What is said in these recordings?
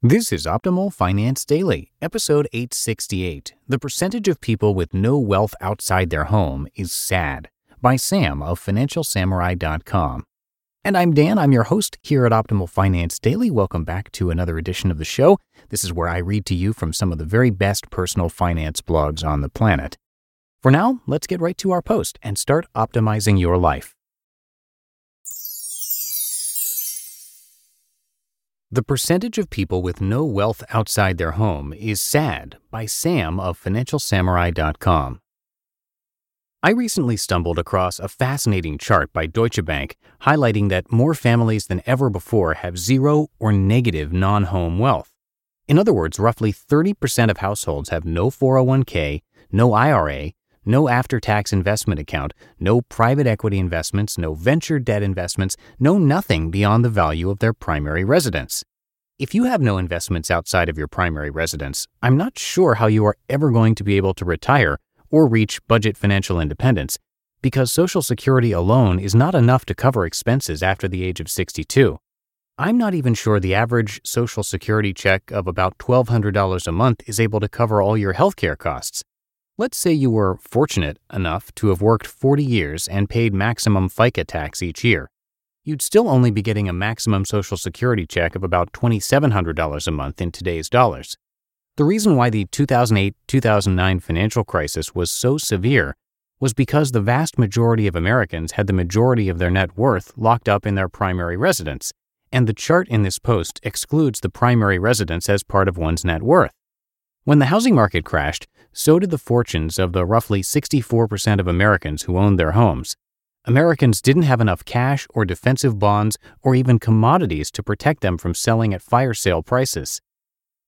This is Optimal Finance Daily, episode 868, The Percentage of People with No Wealth Outside Their Home is Sad, by Sam of FinancialSamurai.com. And I'm Dan, I'm your host here at Optimal Finance Daily. Welcome back to another edition of the show. This is where I read to you from some of the very best personal finance blogs on the planet. For now, let's get right to our post and start optimizing your life. The Percentage of People with No Wealth Outside Their Home is Sad, by Sam of FinancialSamurai.com. I recently stumbled across a fascinating chart by Deutsche Bank highlighting that more families than ever before have zero or negative non-home wealth. In other words, roughly 30% of households have no 401k, no IRA, no after-tax investment account, no private equity investments, no venture debt investments, no nothing beyond the value of their primary residence. If you have no investments outside of your primary residence, I'm not sure how you are ever going to be able to retire or reach budget financial independence, because Social Security alone is not enough to cover expenses after the age of 62. I'm not even sure the average Social Security check of about $1,200 a month is able to cover all your healthcare costs. Let's say you were fortunate enough to have worked 40 years and paid maximum FICA tax each year. You'd still only be getting a maximum Social Security check of about $2,700 a month in today's dollars. The reason why the 2008-2009 financial crisis was so severe was because the vast majority of Americans had the majority of their net worth locked up in their primary residence, and the chart in this post excludes the primary residence as part of one's net worth. When the housing market crashed, so did the fortunes of the roughly 64% of Americans who owned their homes. Americans didn't have enough cash or defensive bonds or even commodities to protect them from selling at fire sale prices.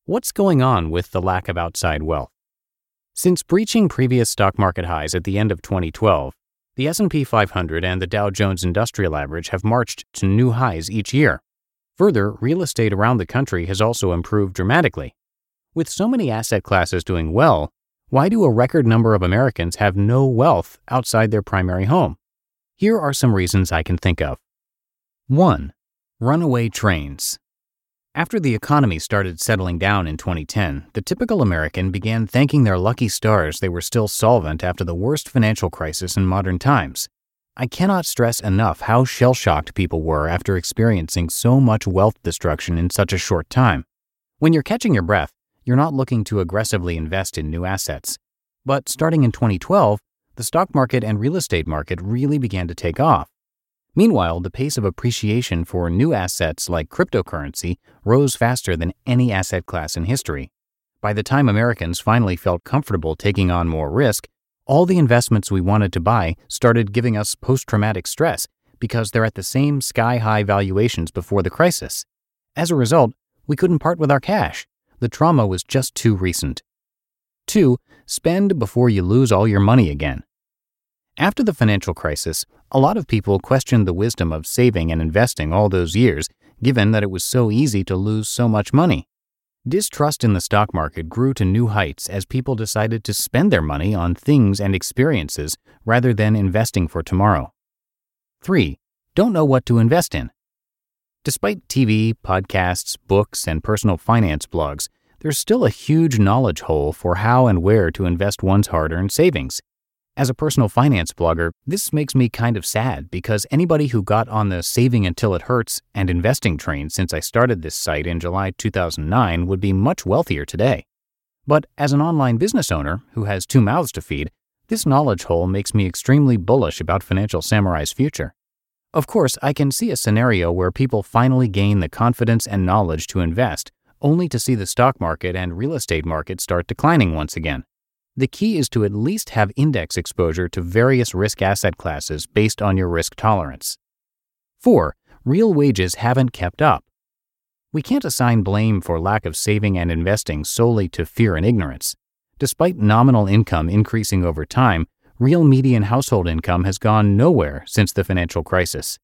What's going on with the lack of outside wealth? Since breaching previous stock market highs at the end of 2012, the S&P 500 and the Dow Jones Industrial Average have marched to new highs each year. Further, real estate around the country has also improved dramatically. With so many asset classes doing well, why do a record number of Americans have no wealth outside their primary home? Here are some reasons I can think of. 1. Runaway trains. After the economy started settling down in 2010, the typical American began thanking their lucky stars they were still solvent after the worst financial crisis in modern times. I cannot stress enough how shell-shocked people were after experiencing so much wealth destruction in such a short time. When you're catching your breath, you're not looking to aggressively invest in new assets. But starting in 2012, the stock market and real estate market really began to take off. Meanwhile, the pace of appreciation for new assets like cryptocurrency rose faster than any asset class in history. By the time Americans finally felt comfortable taking on more risk, all the investments we wanted to buy started giving us post-traumatic stress because they're at the same sky-high valuations before the crisis. As a result, we couldn't part with our cash. The trauma was just too recent. 2. Spend before you lose all your money again. After the financial crisis, a lot of people questioned the wisdom of saving and investing all those years, given that it was so easy to lose so much money. Distrust in the stock market grew to new heights as people decided to spend their money on things and experiences rather than investing for tomorrow. 3. Don't know what to invest in. Despite TV, podcasts, books, and personal finance blogs, there's still a huge knowledge hole for how and where to invest one's hard-earned savings. As a personal finance blogger, this makes me kind of sad because anybody who got on the saving until it hurts and investing train since I started this site in July 2009 would be much wealthier today. But as an online business owner who has two mouths to feed, this knowledge hole makes me extremely bullish about Financial Samurai's future. Of course, I can see a scenario where people finally gain the confidence and knowledge to invest, only to see the stock market and real estate market start declining once again. The key is to at least have index exposure to various risk asset classes based on your risk tolerance. 4. Real wages haven't kept up. We can't assign blame for lack of saving and investing solely to fear and ignorance. Despite nominal income increasing over time, real median household income has gone nowhere since the financial crisis.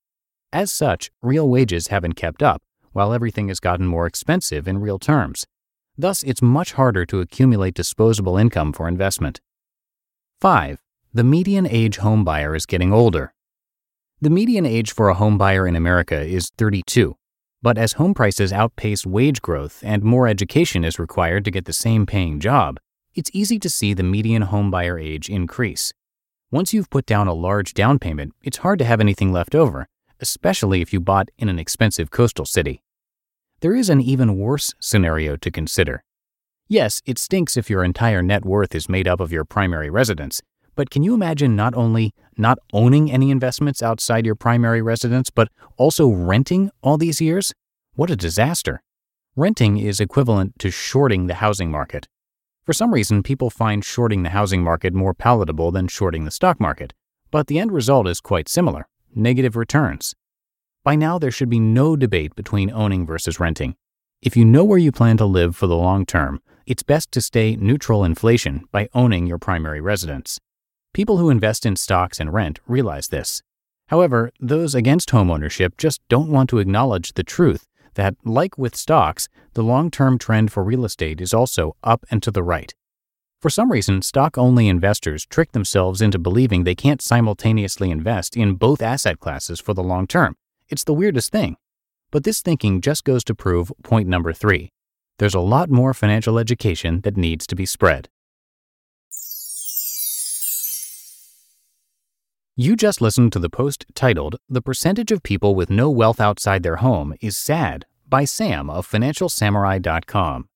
As such, real wages haven't kept up, while everything has gotten more expensive in real terms. Thus, it's much harder to accumulate disposable income for investment. 5. The median age homebuyer is getting older. The median age for a homebuyer in America is 32, but as home prices outpace wage growth and more education is required to get the same paying job, it's easy to see the median homebuyer age increase. Once you've put down a large down payment, it's hard to have anything left over, especially if you bought in an expensive coastal city. There is an even worse scenario to consider. Yes, it stinks if your entire net worth is made up of your primary residence, but can you imagine not only not owning any investments outside your primary residence, but also renting all these years? What a disaster. Renting is equivalent to shorting the housing market. For some reason, people find shorting the housing market more palatable than shorting the stock market, but the end result is quite similar: negative returns. By now, there should be no debate between owning versus renting. If you know where you plan to live for the long term, it's best to stay neutral inflation by owning your primary residence. People who invest in stocks and rent realize this. However, those against homeownership just don't want to acknowledge the truth that, like with stocks, the long-term trend for real estate is also up and to the right. For some reason, stock-only investors trick themselves into believing they can't simultaneously invest in both asset classes for the long term. It's the weirdest thing. But this thinking just goes to prove point number 3. There's a lot more financial education that needs to be spread. You just listened to the post titled, "The Percentage of People with No Wealth Outside Their Home is Sad," by Sam of FinancialSamurai.com.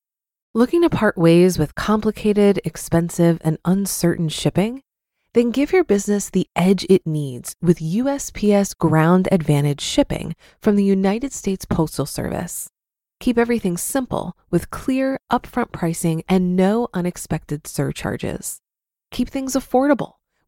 Looking to part ways with complicated, expensive, and uncertain shipping? Then give your business the edge it needs with USPS Ground Advantage shipping from the United States Postal Service. Keep everything simple with clear, upfront pricing and no unexpected surcharges. Keep things affordable